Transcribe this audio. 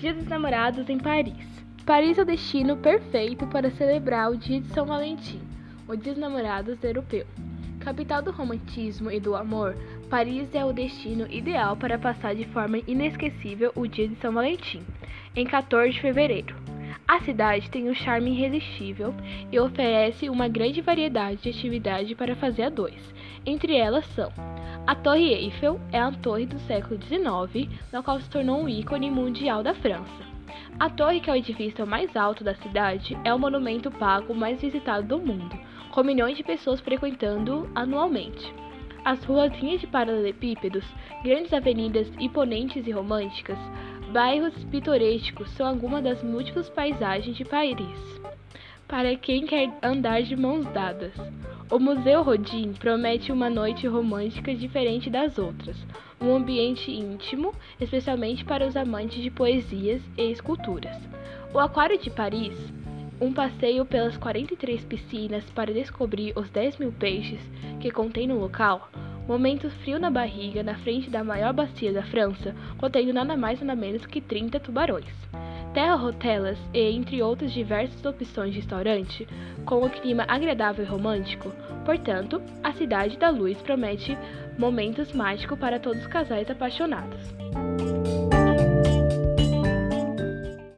Dia dos Namorados em Paris. Paris é o destino perfeito para celebrar o dia de São Valentim, o Dia dos Namorados europeu. Capital do romantismo e do amor, Paris é o destino ideal para passar de forma inesquecível o Dia de São Valentim, em 14 de fevereiro. A cidade tem um charme irresistível e oferece uma grande variedade de atividades para fazer a dois. Entre elas são: a Torre Eiffel é a torre do século XIX, na qual se tornou um ícone mundial da França. A torre, que é o edifício mais alto da cidade, é o monumento pago mais visitado do mundo, com milhões de pessoas frequentando anualmente. As ruazinhas de paralelepípedos, grandes avenidas imponentes e românticas, bairros pitorescos são algumas das múltiplas paisagens de Paris, para quem quer andar de mãos dadas. O Museu Rodin promete uma noite romântica diferente das outras, um ambiente íntimo, especialmente para os amantes de poesias e esculturas. O Aquário de Paris, um passeio pelas 43 piscinas para descobrir os 10 mil peixes que contém no local. Momento frio na barriga na frente da maior bacia da França, contendo nada mais nada menos que 30 tubarões. Terra Hotelas e, entre outras diversas opções de restaurante, com um clima agradável e romântico. Portanto, a Cidade da Luz promete momentos mágicos para todos os casais apaixonados.